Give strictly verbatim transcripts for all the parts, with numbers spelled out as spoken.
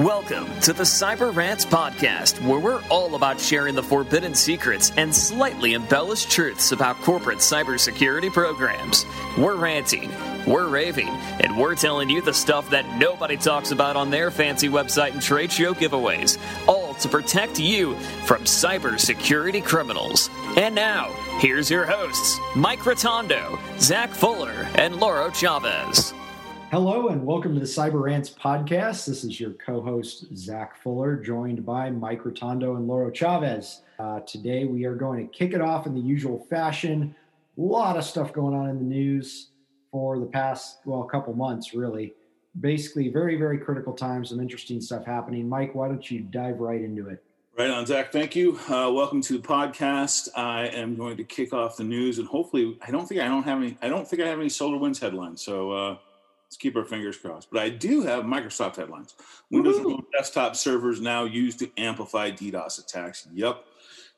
Welcome to the Cyber Rants Podcast, where we're all about sharing the forbidden secrets and slightly embellished truths about corporate cybersecurity programs. We're ranting, we're raving, and we're telling you the stuff that nobody talks about on their fancy website and trade show giveaways, all to protect you from cybersecurity criminals. And now, here's your hosts, Mike Rotondo, Zach Fuller, and Laura Chavez. Hello and welcome to the Cyber Rants Podcast. This is your co-host, Zach Fuller, joined by Mike Rotondo and Laura Chavez. Uh, today, we are going to kick it off in the usual fashion. A lot of stuff going on in the news for the past, well, a couple months, really. Basically, very, very critical time, some interesting stuff happening. Mike, why don't you dive right into it? Right on, Zach. Thank you. Uh, welcome to the podcast. I am going to kick off the news, and hopefully, I don't think I don't have any, I don't think I have any SolarWinds headlines, so... Uh, Let's keep our fingers crossed. But I do have Microsoft headlines. Windows Remote Desktop servers now used to amplify DDoS attacks. Yep.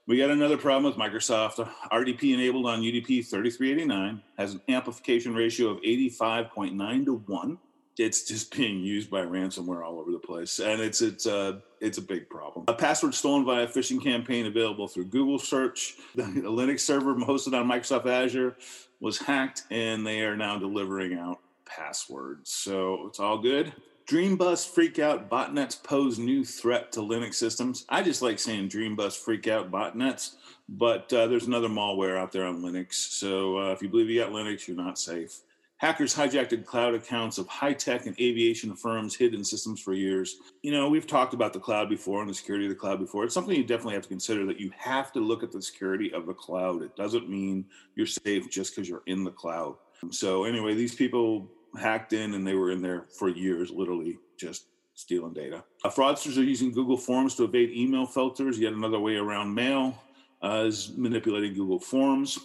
We got another problem with Microsoft. R D P enabled on U D P thirty-three eighty-nine has an amplification ratio of eighty-five point nine to one. It's just being used by ransomware all over the place. And it's it's uh, it's a big problem. A password stolen via phishing campaign available through Google search. A Linux server hosted on Microsoft Azure was hacked, and they are now delivering out passwords. So it's all good. DreamBus freak out botnets pose new threat to Linux systems. I just like saying DreamBus freak out botnets, but uh, there's another malware out there on Linux. So uh, if you believe you got Linux, you're not safe. Hackers hijacked cloud accounts of high-tech and aviation firms hid in systems for years. You know, we've talked about the cloud before and the security of the cloud before. It's something you definitely have to consider, that you have to look at the security of the cloud. It doesn't mean you're safe just because you're in the cloud. So anyway, these people hacked in, and they were in there for years, literally just stealing data. Uh, fraudsters are using Google Forms to evade email filters. Yet another way around mail uh, is manipulating Google Forms.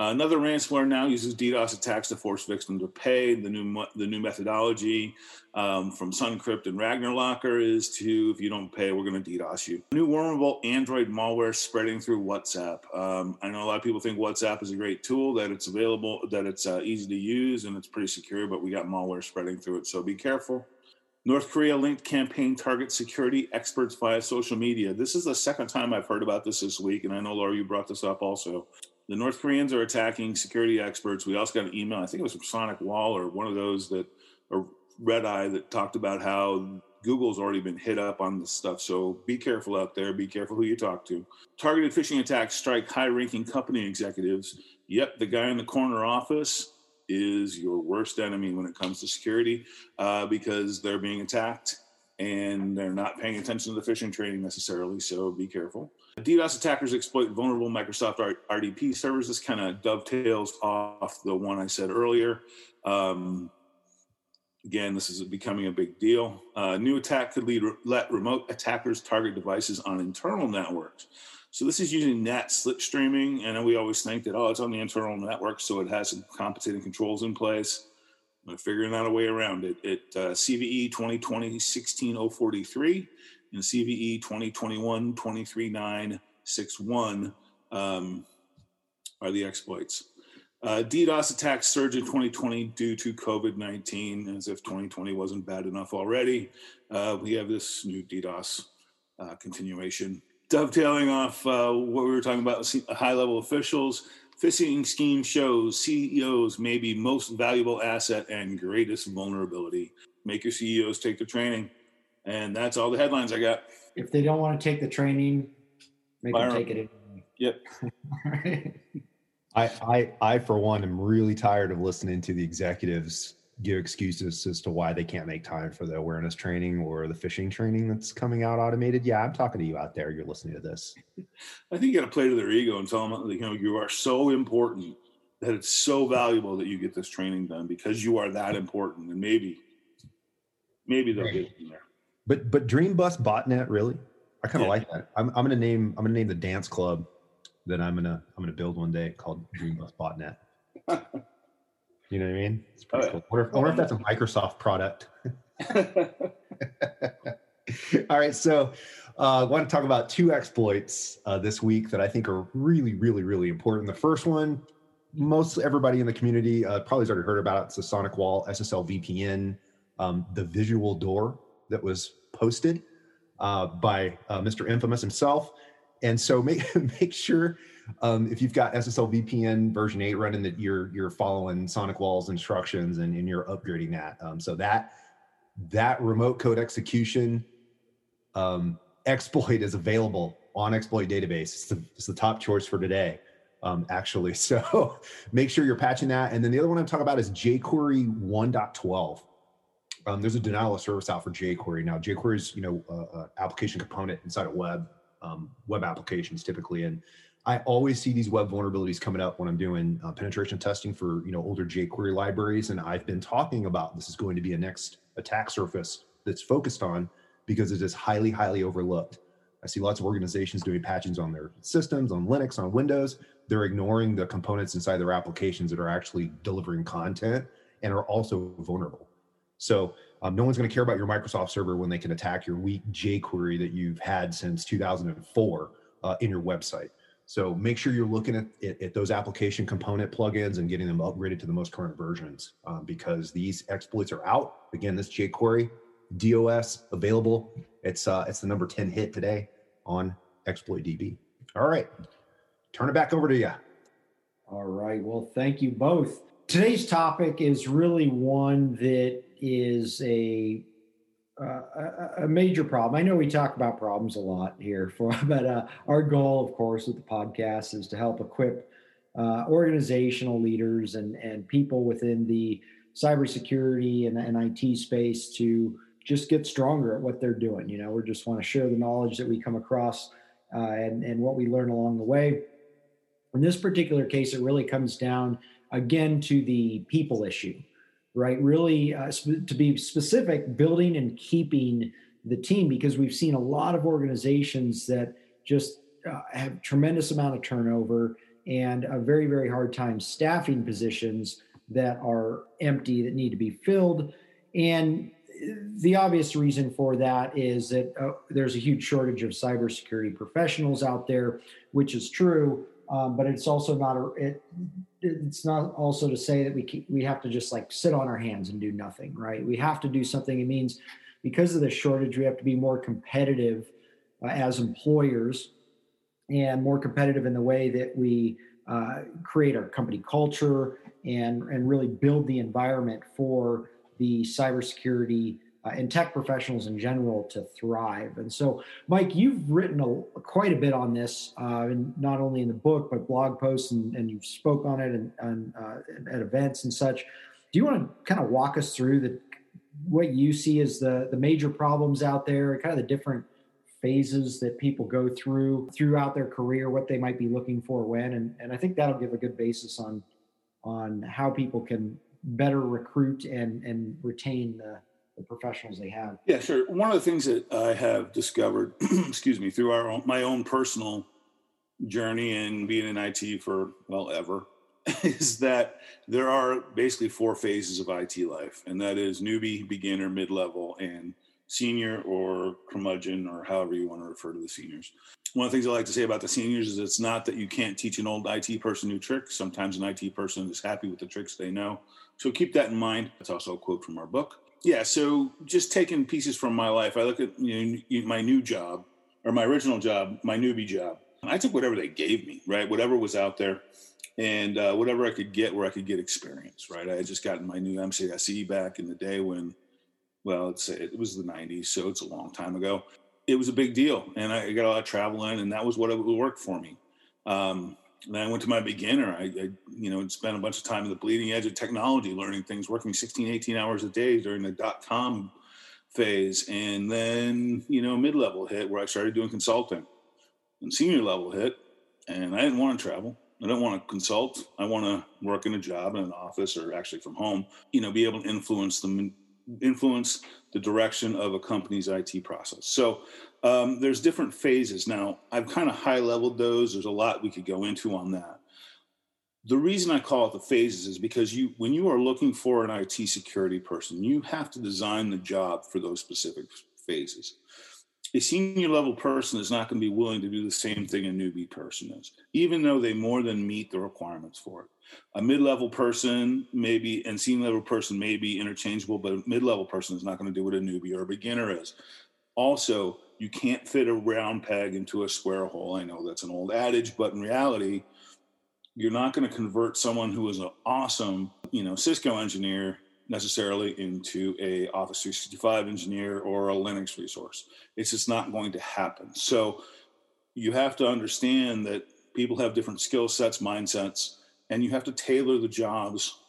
Uh, another ransomware now uses DDoS attacks to force victims to pay. The new the new methodology um, from SunCrypt and Ragnar Locker is to, if you don't pay, we're going to DDoS you. New wormable Android malware spreading through WhatsApp. Um, I know a lot of people think WhatsApp is a great tool, that it's available, that it's uh, easy to use, and it's pretty secure, but we got malware spreading through it, so be careful. North Korea linked campaign target security experts via social media. This is the second time I've heard about this this week, and I know, Laura, you brought this up also. The North Koreans are attacking security experts. We also got an email, I think it was from SonicWall or one of those that, or Red Eye, that talked about how Google's already been hit up on this stuff. So be careful out there. Be careful who you talk to. Targeted phishing attacks strike high-ranking company executives. Yep, the guy in the corner office is your worst enemy when it comes to security uh, because they're being attacked and they're not paying attention to the phishing training necessarily. So be careful. DDoS attackers exploit vulnerable Microsoft R D P servers. This kind of dovetails off the one I said earlier. Um, again, this is becoming a big deal. Uh, new attack could lead re- let remote attackers target devices on internal networks. So this is using NAT slipstreaming, and we always think that, oh, it's on the internal network, so it has some compensating controls in place. They're figuring out a way around it. It uh, C V E twenty twenty dash one six zero four three and C V E twenty twenty-one dash twenty-three dash nine sixty-one um, are the exploits. Uh, DDoS attacks surge in twenty twenty due to COVID nineteen, as if twenty twenty wasn't bad enough already. Uh, we have this new DDoS uh, continuation. Dovetailing off uh, what we were talking about with high-level officials, phishing scheme shows C E Os may be most valuable asset and greatest vulnerability. Make your C E Os take their training. And that's all the headlines I got. If they don't want to take the training, make Fire them take it anyway. Yep. All right. I, I, I, for one, am really tired of listening to the executives give excuses as to why they can't make time for the awareness training or the phishing training that's coming out automated. Yeah, I'm talking to you out there. You're listening to this. I think you got to play to their ego and tell them, you know, you are so important that it's so valuable that you get this training done because you are that important. And maybe, maybe they'll get in there. But but DreamBus botnet, really? I kind of yeah. like that. I'm I'm gonna name I'm gonna name the dance club that I'm gonna I'm gonna build one day called DreamBus botnet. You know what I mean? It's pretty right. cool. I wonder, I wonder if that's a Microsoft product. All right, so I uh, want to talk about two exploits uh, this week that I think are really really really important. The first one, most everybody in the community uh, probably has already heard about it. It's the SonicWall S S L V P N, um, the Visual Door that was posted uh, by uh, Mister Infamous himself. And so make make sure um, if you've got S S L V P N version eight running that you're you're following SonicWall's instructions and, and you're upgrading that. Um, so that that remote code execution um, exploit is available on Exploit Database. It's the, it's the top choice for today, um, actually. So make sure you're patching that. And then the other one I'm talking about is jQuery one point twelve. Um, there's a denial of service out for jQuery now. jQuery is you know uh, an application component inside of web. Um, web applications typically. And I always see these web vulnerabilities coming up when I'm doing uh, penetration testing for, you know, older jQuery libraries. And I've been talking about this is going to be a next attack surface that's focused on because it is highly, highly overlooked. I see lots of organizations doing patches on their systems, on Linux, on Windows. They're ignoring the components inside their applications that are actually delivering content and are also vulnerable. So Um, no one's going to care about your Microsoft server when they can attack your weak jQuery that you've had since two thousand four uh, in your website. So make sure you're looking at, at, at those application component plugins and getting them upgraded to the most current versions um, because these exploits are out. Again, this jQuery DOS available. It's uh, it's the number ten hit today on ExploitDB. All right, turn it back over to you. All right. Well, thank you both. Today's topic is really one that is a, uh, a major problem. I know we talk about problems a lot here, for, but uh, our goal, of course, with the podcast is to help equip uh, organizational leaders and, and people within the cybersecurity and, and I T space to just get stronger at what they're doing. You know, we just want to share the knowledge that we come across uh, and, and what we learn along the way. In this particular case, it really comes down, again, to the people issue. Right, really, uh, sp- to be specific, building and keeping the team, because we've seen a lot of organizations that just uh, have tremendous amount of turnover and a very, very hard time staffing positions that are empty that need to be filled. And the obvious reason for that is that uh, there's a huge shortage of cybersecurity professionals out there, which is true, um, but it's also not a it, It's not also to say that we keep, we have to just like sit on our hands and do nothing, right? We have to do something. It means because of the shortage, we have to be more competitive uh, as employers and more competitive in the way that we uh, create our company culture and, and really build the environment for the cybersecurity uh, and tech professionals in general to thrive. And so, Mike, you've written a, quite a bit on this, uh, and not only in the book, but blog posts, and, and you've spoke on it and, and uh, at events and such. Do you want to kind of walk us through the what you see as the, the major problems out there, kind of the different phases that people go through throughout their career, what they might be looking for when? And, and I think that'll give a good basis on, on how people can better recruit and, and retain the the professionals they have. Yeah, sure. One of the things that I have discovered, excuse me, through our own, my own personal journey and being in I T for, well, ever, is that there are basically four phases of I T life, and that is newbie, beginner, mid-level, and senior or curmudgeon, or however you want to refer to the seniors. One of the things I like to say about the seniors is it's not that you can't teach an old I T person new tricks. Sometimes an I T person is happy with the tricks they know. So keep that in mind. That's also a quote from our book. Yeah, so just taking pieces from my life, I look at you know, my new job or my original job, my newbie job. I took whatever they gave me, right? Whatever was out there and uh, whatever I could get where I could get experience, right? I had just gotten my new M C S E back in the day when, well, it's, it was the nineties, so it's a long time ago. It was a big deal, and I got a lot of travel in, and that was what would work for me. Um, and then I went to my beginner. I, I, you know, spent a bunch of time at the bleeding edge of technology, learning things, working sixteen, eighteen hours a day during the dot-com phase. And then, you know, mid-level hit where I started doing consulting. And senior level hit, and I didn't want to travel. I don't want to consult. I want to work in a job in an office or actually from home, you know, be able to influence them, influence the direction of a company's I T process. So Um, there's different phases. Now, I've kind of high-leveled those. There's a lot we could go into on that. The reason I call it the phases is because you, when you are looking for an I T security person, you have to design the job for those specific phases. A senior-level person is not going to be willing to do the same thing a newbie person is, even though they more than meet the requirements for it. A mid-level person maybe, and senior-level person may be interchangeable, but a mid-level person is not going to do what a newbie or a beginner is. Also, you can't fit a round peg into a square hole. I know that's an old adage, but in reality, you're not going to convert someone who is an awesome, you know, Cisco engineer necessarily into a Office three sixty-five engineer or a Linux resource. It's just not going to happen. So you have to understand that people have different skill sets, mindsets, and you have to tailor the jobs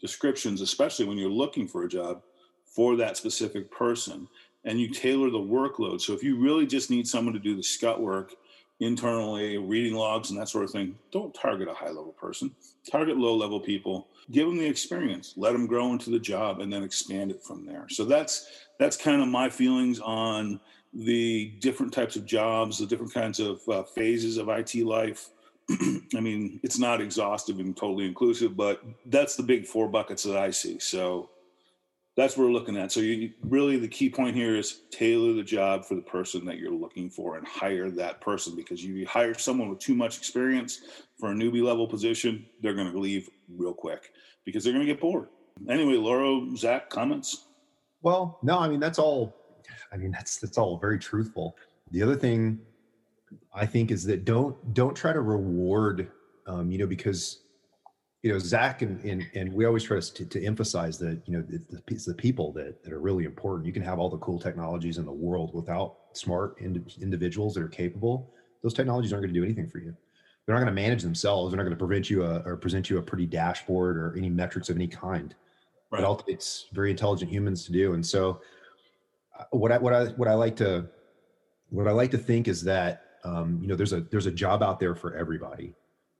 descriptions, especially when you're looking for a job, for that specific person. And you tailor the workload. So if you really just need someone to do the scut work internally, reading logs and that sort of thing, don't target a high-level person. Target low-level people. Give them the experience. Let them grow into the job and then expand it from there. So that's that's kind of my feelings on the different types of jobs, the different kinds of uh, phases of I T life. I mean, it's not exhaustive and totally inclusive, but that's the big four buckets that I see. So that's what we're looking at. So you really, the key point here is tailor the job for the person that you're looking for and hire that person, because you hire someone with too much experience for a newbie level position, they're going to leave real quick because they're going to get bored. Anyway, Laura, Zach, comments? Well, no, I mean, that's all. I mean, that's, that's all very truthful. The other thing I think is that don't, don't try to reward, um, you know, because you know, Zach and, and, and we always try to, to emphasize that, you know, it's the people that, that are really important. You can have all the cool technologies in the world without smart ind- individuals that are capable. Those technologies aren't going to do anything for you. They're not going to manage themselves. They're not going to prevent you a, or present you a pretty dashboard or any metrics of any kind. Right. It all takes very intelligent humans to do. And so what I, what I, what I like to, what I like to think is that, um, you know, there's a, there's a job out there for everybody.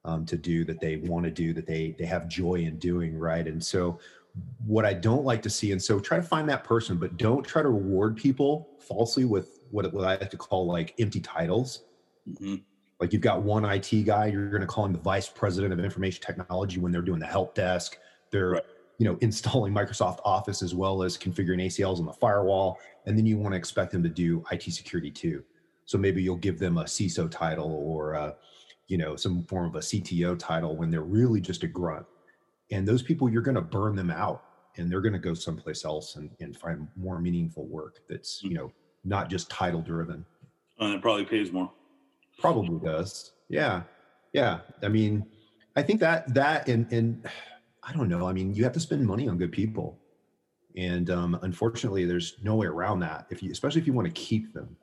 Um, to do that they want to do, that they they have joy in doing, right? And so what I don't like to see, and so try to find that person, but don't try to reward people falsely with what, what I like to call like empty titles. Mm-hmm. Like you've got one I T guy, you're going to call him the vice president of information technology when they're doing the help desk. They're, right. you know, installing Microsoft Office as well as configuring A C Ls on the firewall. And then you want to expect them to do I T security too. So maybe you'll give them a C I S O title or a, you know, some form of a C T O title when they're really just a grunt. And those people, you're going to burn them out and they're going to go someplace else and, and find more meaningful work that's, you know, not just title driven. And it probably pays more. Probably does. Yeah. Yeah. I mean, I think that, that, and, and I don't know, I mean, you have to spend money on good people. And um, unfortunately there's no way around that. If you, especially if you want to keep them.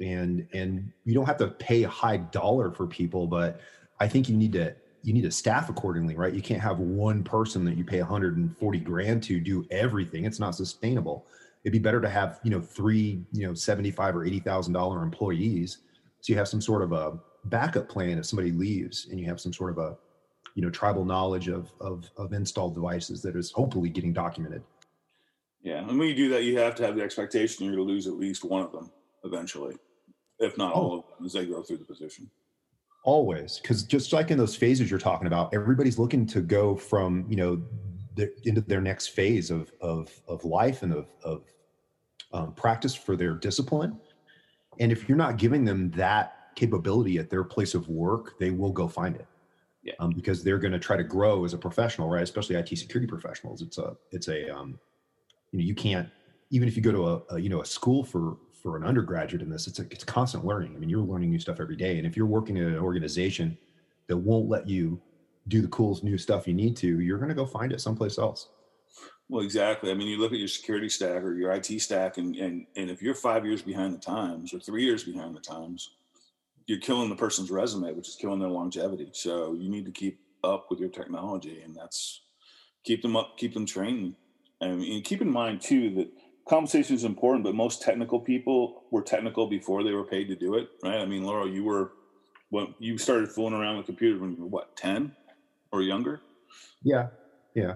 And and you don't have to pay a high dollar for people, but I think you need to you need to staff accordingly, right? You can't have one person that you pay one hundred forty grand to do everything. It's not sustainable. It'd be better to have, you know, three, you know, seventy-five or eighty thousand dollars employees. So you have some sort of a backup plan if somebody leaves, and you have some sort of a, you know, tribal knowledge of of of installed devices that is hopefully getting documented. Yeah, and when you do that, you have to have the expectation you're going to lose at least one of them eventually. If not all of them, as they go through the position. Always, because just like in those phases you're talking about, everybody's looking to go from, you know, the, into their next phase of of of life and of of um, practice for their discipline. And if you're not giving them that capability at their place of work, they will go find it. Yeah, um, because they're going to try to grow as a professional, right? Especially I T security professionals. It's a it's a um, you know, you can't, even if you go to a, a you know a school for. for an undergraduate in this, it's a, it's constant learning. I mean, you're learning new stuff every day. And if you're working in an organization that won't let you do the coolest new stuff you need to, you're going to go find it someplace else. Well, exactly. I mean, you look at your security stack or your I T stack, and, and, and if you're five years behind the times or three years behind the times, you're killing the person's resume, which is killing their longevity. So you need to keep up with your technology, and that's keep them up, keep them trained. And, and keep in mind too, that compensation is important, but most technical people were technical before they were paid to do it, right? I mean, Laura, you were, well, you started fooling around with computers when you were, what, ten or younger? Yeah, yeah.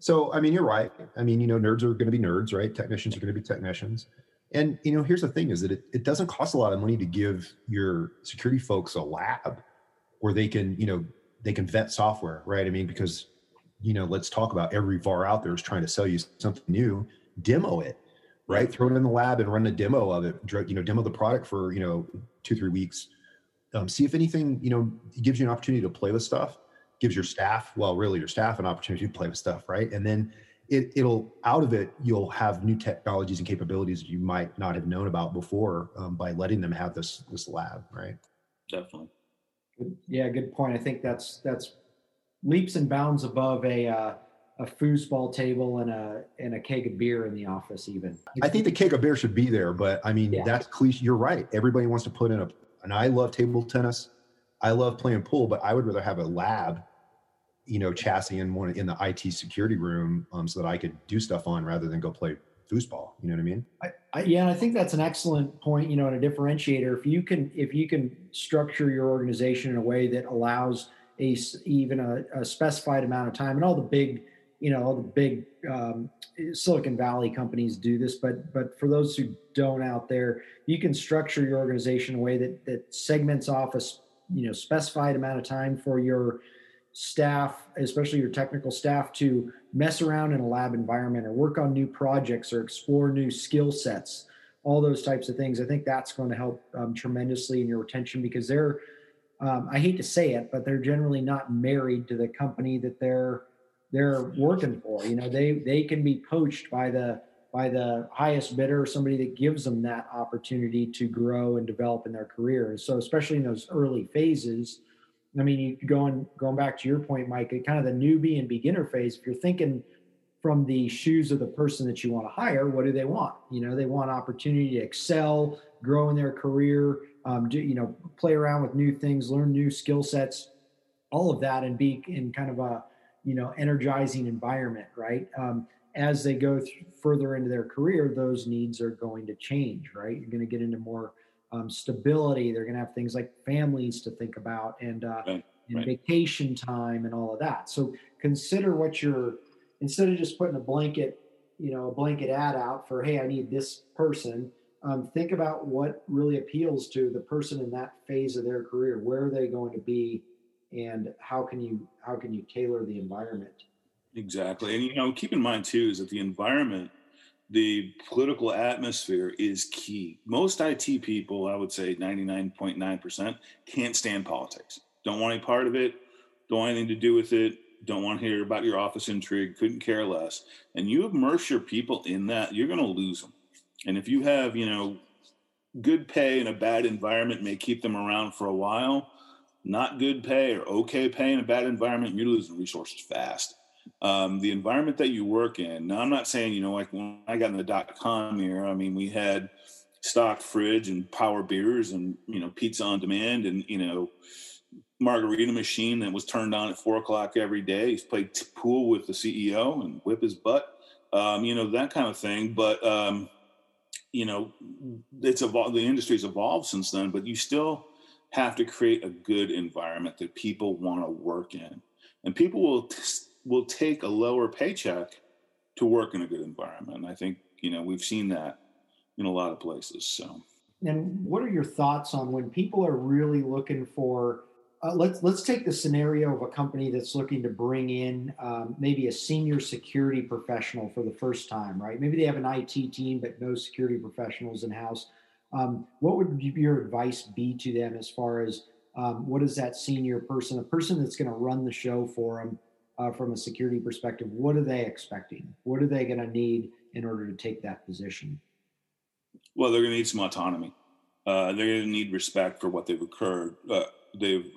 So, I mean, you're right. I mean, you know, nerds are going to be nerds, right? Technicians are going to be technicians. And, you know, here's the thing is that it, it doesn't cost a lot of money to give your security folks a lab where they can, you know, they can vet software, right? I mean, because, you know, let's talk about every V A R out there is trying to sell you something new. Demo it, right? Throw it in the lab and run a demo of it, you know, demo the product for, you know, two, three weeks. Um, see if anything, you know, gives you an opportunity to play with stuff, gives your staff, well, really your staff an opportunity to play with stuff, right? And then it, it'll out of it, you'll have new technologies and capabilities you might not have known about before um, by letting them have this this lab, right? Definitely. Yeah, good point. I think that's that's leaps and bounds above a uh, a foosball table and a and a keg of beer in the office. Even I think the keg of beer should be there, but I mean yeah. that's cliche. You're right. Everybody wants to put in a, and I love table tennis. I love playing pool, but I would rather have a lab, you know, chassis in one in the I T security room, um, so that I could do stuff on rather than go play foosball. You know what I mean? I, I, yeah, and I think that's an excellent point. You know, and a differentiator. If you can, if you can structure your organization in a way that allows a even a, a specified amount of time, and all the big, you know, all the big um, Silicon Valley companies do this, but but for those who don't out there, you can structure your organization in a way that that segments off a you know specified amount of time for your staff, especially your technical staff, to mess around in a lab environment or work on new projects or explore new skill sets, all those types of things. I think that's going to help um, tremendously in your retention, because they're, um, I hate to say it, but they're generally not married to the company that they're they're working for. You know, they they can be poached by the by the highest bidder, or somebody that gives them that opportunity to grow and develop in their career. So especially in those early phases, I mean, you going going back to your point, Mike, kind of the newbie and beginner phase, if you're thinking from the shoes of the person that you want to hire, what do they want? You know, they want opportunity to excel, grow in their career, um, do, you know, play around with new things, learn new skill sets, all of that, and be in kind of a, you know, energizing environment, right? Um, as they go th- further into their career, those needs are going to change, right? You're going to get into more um, stability. They're going to have things like families to think about, and, uh, right. and right. vacation time and all of that. So consider what you're, instead of just putting a blanket, you know, a blanket ad out for, hey, I need this person. Um, think about what really appeals to the person in that phase of their career. Where are they going to be, and how can you, how can you tailor the environment? Exactly. And, you know, keep in mind, too, is that the environment, the political atmosphere is key. Most I T people, I would say ninety-nine point nine percent, can't stand politics. Don't want any part of it. Don't want anything to do with it. Don't want to hear about your office intrigue. Couldn't care less. And you immerse your people in that, you're going to lose them. And if you have, you know, good pay and a bad environment may keep them around for a while. Not good pay or okay pay in a bad environment, you're losing resources fast. Um, the environment that you work in. Now, I'm not saying, you know, like when I got in the dot-com era, I mean, we had stocked fridge and power beers and, you know, pizza on demand and, you know, margarita machine that was turned on at four o'clock every day. He's played pool with the C E O and whip his butt, um, you know, that kind of thing. But, um, you know, it's evolved, the industry's evolved since then, but you still have to create a good environment that people want to work in. And people will... T- will take a lower paycheck to work in a good environment. And I think, you know, we've seen that in a lot of places. So, and what are your thoughts on when people are really looking for, uh, let's, let's take the scenario of a company that's looking to bring in um, maybe a senior security professional for the first time, right? Maybe they have an I T team, but no security professionals in-house. Um, what would your advice be to them as far as um, what is that senior person, the person that's going to run the show for them? Uh, from a security perspective, what are they expecting? What are they going to need in order to take that position? Well, they're going to need some autonomy. Uh, they're going to need respect for what they've occurred, uh, they've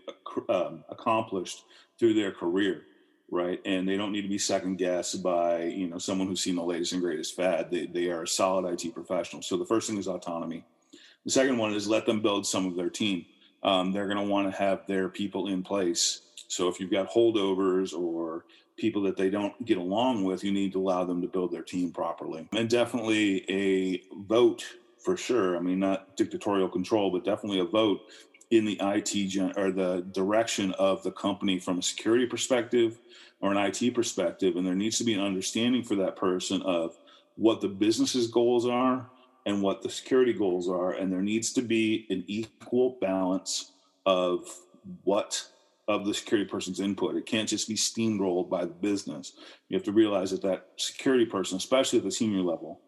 um, accomplished through their career, right? And they don't need to be second guessed by, you know, someone who's seen the latest and greatest fad. They they are a solid I T professional. So the first thing is autonomy. The second one is let them build some of their team. Um, they're going to want to have their people in place. So if you've got holdovers or people that they don't get along with, you need to allow them to build their team properly. And definitely a vote for sure. I mean, not dictatorial control, but definitely a vote in the I T gen- or the direction of the company from a security perspective or an I T perspective. And there needs to be an understanding for that person of what the business's goals are and what the security goals are. And there needs to be an equal balance of what of the security person's input. It can't just be steamrolled by the business. You have to realize that that security person, especially at the senior level,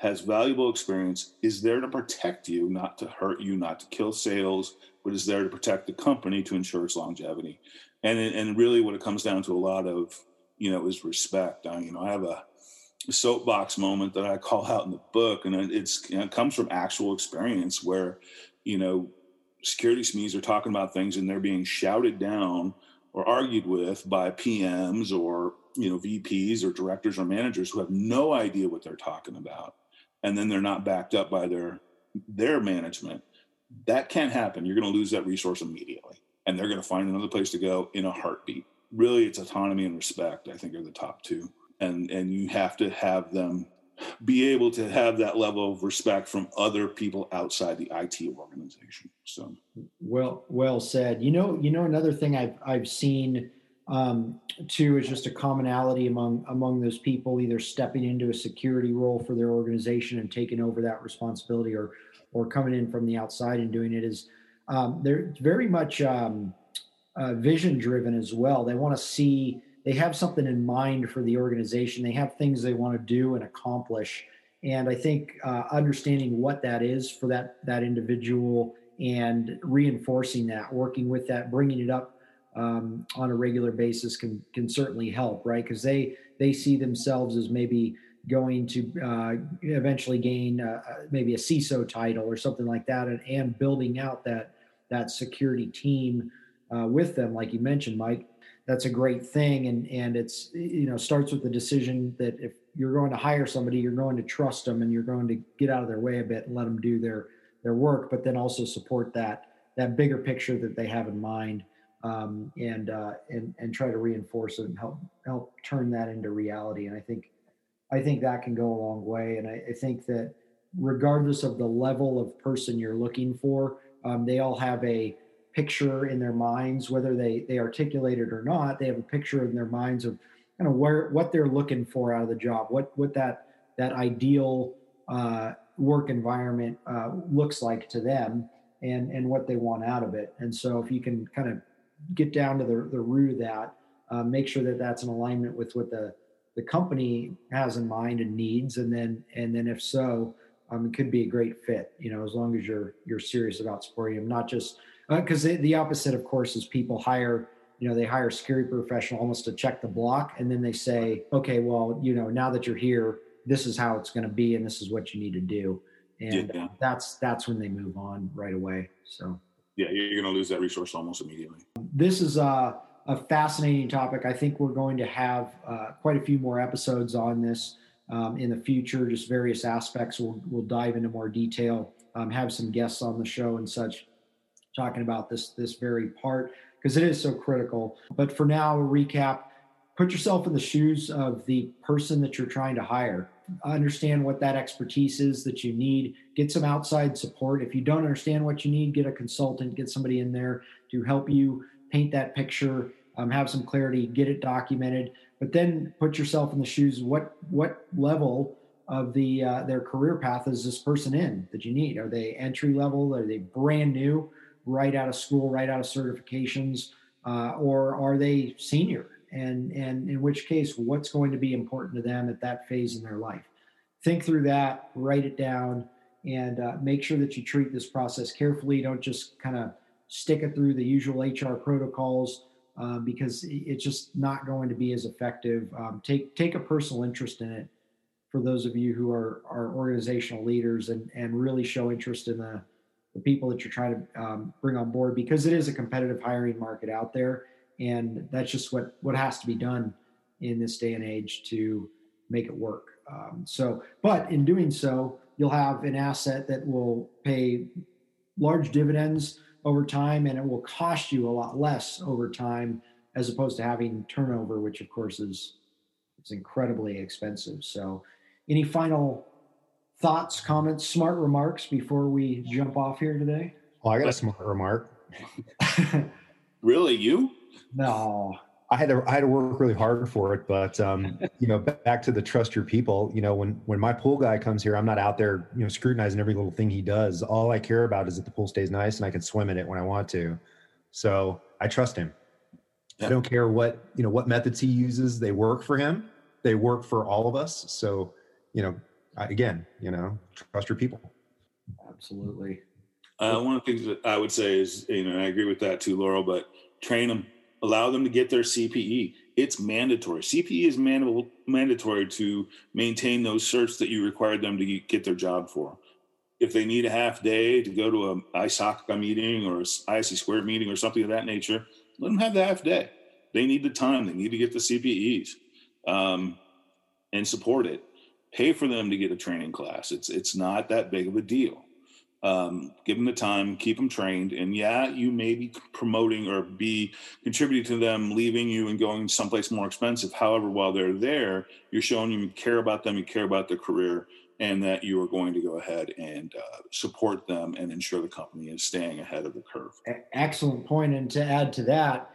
has valuable experience, is there to protect you, not to hurt you, not to kill sales, but is there to protect the company to ensure its longevity. And and really what it comes down to a lot of, you know, is respect. I, you know, I have a soapbox moment that I call out in the book, and it's, you know, it comes from actual experience where, you know, security S M Es are talking about things and they're being shouted down or argued with by P Ms or, you know, V Ps or directors or managers who have no idea what they're talking about. And then they're not backed up by their, their management. That can't happen. You're going to lose that resource immediately. And they're going to find another place to go in a heartbeat. Really, it's autonomy and respect, I think, are the top two. And and you have to have them be able to have that level of respect from other people outside the I T organization. So well, well said. You know, you know, another thing I've I've seen um, too is just a commonality among among those people either stepping into a security role for their organization and taking over that responsibility, or or coming in from the outside and doing it is um, they're very much um, uh, vision driven as well. They want to see. They have something in mind for the organization. They have things they want to do and accomplish. And I think uh, understanding what that is for that, that individual and reinforcing that, working with that, bringing it up um, on a regular basis can can certainly help, right? Because they, they see themselves as maybe going to uh, eventually gain uh, maybe a C I S O title or something like that, and, and building out that, that security team uh, with them, like you mentioned, Mike. That's a great thing. And, and it's, you know, starts with the decision that if you're going to hire somebody, you're going to trust them and you're going to get out of their way a bit and let them do their, their work, but then also support that, that bigger picture that they have in mind um, and, uh, and, and try to reinforce it and help, help turn that into reality. And I think, I think that can go a long way. And I, I think that regardless of the level of person you're looking for, um, they all have a picture in their minds, whether they, they articulate it or not, they have a picture in their minds of kind of where, what they're looking for out of the job, what, what that, that ideal uh, work environment uh, looks like to them and, and what they want out of it. And so if you can kind of get down to the, the root of that, uh, make sure that that's in alignment with what the, the company has in mind and needs. And then, and then if so, um, it could be a great fit, you know, as long as you're, you're serious about supporting them, not just, because uh, the, the opposite, of course, is people hire, you know, they hire a security professional almost to check the block. And then they say, okay, well, you know, now that you're here, this is how it's going to be. And this is what you need to do. And yeah. uh, that's, that's when they move on right away. So yeah, you're going to lose that resource almost immediately. This is a, a fascinating topic. I think we're going to have uh, quite a few more episodes on this um, in the future, just various aspects. We'll, we'll dive into more detail, um, have some guests on the show and such, talking about this this very part, because it is so critical. But for now, a recap, put yourself in the shoes of the person that you're trying to hire. Understand what that expertise is that you need. Get some outside support. If you don't understand what you need, get a consultant, get somebody in there to help you paint that picture, um, have some clarity, get it documented. But then put yourself in the shoes of what, what level of the uh, their career path is this person in that you need. Are they entry level? Are they brand new? Right out of school, right out of certifications, uh, or are they senior? And and in which case, what's going to be important to them at that phase in their life? Think through that, write it down, and uh, make sure that you treat this process carefully. Don't just kind of stick it through the usual H R protocols uh, because it's just not going to be as effective. Um, take take a personal interest in it for those of you who are, are organizational leaders and, and really show interest in the the people that you're trying to um, bring on board, because it is a competitive hiring market out there. And that's just what, what has to be done in this day and age to make it work. Um, so, but in doing so, you'll have an asset that will pay large dividends over time, and it will cost you a lot less over time, as opposed to having turnover, which of course is, is incredibly expensive. So any final thoughts, comments, smart remarks before we jump off here today? Oh, I got a smart remark. Really, you? No, I had to. I had to work really hard for it. But um, you know, back to the trust your people. You know, when when my pool guy comes here, I'm not out there, you know, scrutinizing every little thing he does. All I care about is that the pool stays nice and I can swim in it when I want to. So I trust him. Yeah. I don't care what you know what methods he uses. They work for him. They work for all of us. So you know. Again, you know, trust your people. Absolutely. Uh, one of the things that I would say is, you know, I agree with that too, Laurel, but train them, allow them to get their C P E. it's mandatory. C P E is mand- mandatory to maintain those certs that you required them to get their job for. If they need a half day to go to an I S O C A meeting or I S C squared meeting or something of that nature, let them have the half day. They need the time. They need to get the C P Es um, and support it. Pay for them to get a training class. It's it's not that big of a deal. Um, give them the time, keep them trained. And yeah, you may be promoting or be contributing to them leaving you and going someplace more expensive. However, while they're there, you're showing you care about them, you care about their career, and that you are going to go ahead and uh, support them and ensure the company is staying ahead of the curve. Excellent point. And to add to that,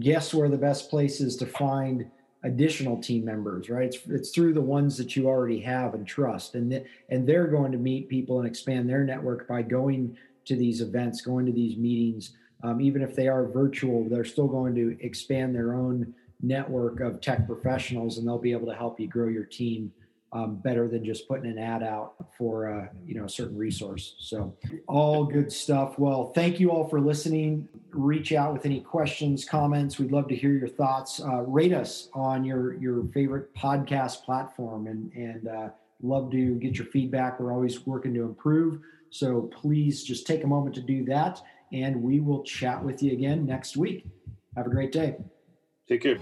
guess where the best place is to find additional team members, right? It's, it's through the ones that you already have and trust. And, th- and they're going to meet people and expand their network by going to these events, going to these meetings. Um, even if they are virtual, they're still going to expand their own network of tech professionals, and they'll be able to help you grow your team um, better than just putting an ad out for uh, you know, a certain resource. So all good stuff. Well, thank you all for listening. Reach out with any questions, comments. We'd love to hear your thoughts. Uh, rate us on your, your favorite podcast platform, and, and uh, love to get your feedback. We're always working to improve. So please just take a moment to do that, and we will chat with you again next week. Have a great day. Take care.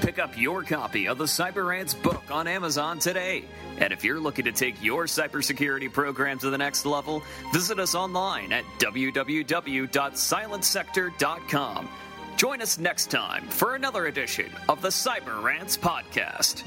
Pick up your copy of the Cyber Rants book on Amazon today. And if you're looking to take your cybersecurity program to the next level, visit us online at w w w dot silent sector dot com. Join us next time for another edition of the Cyber Rants Podcast.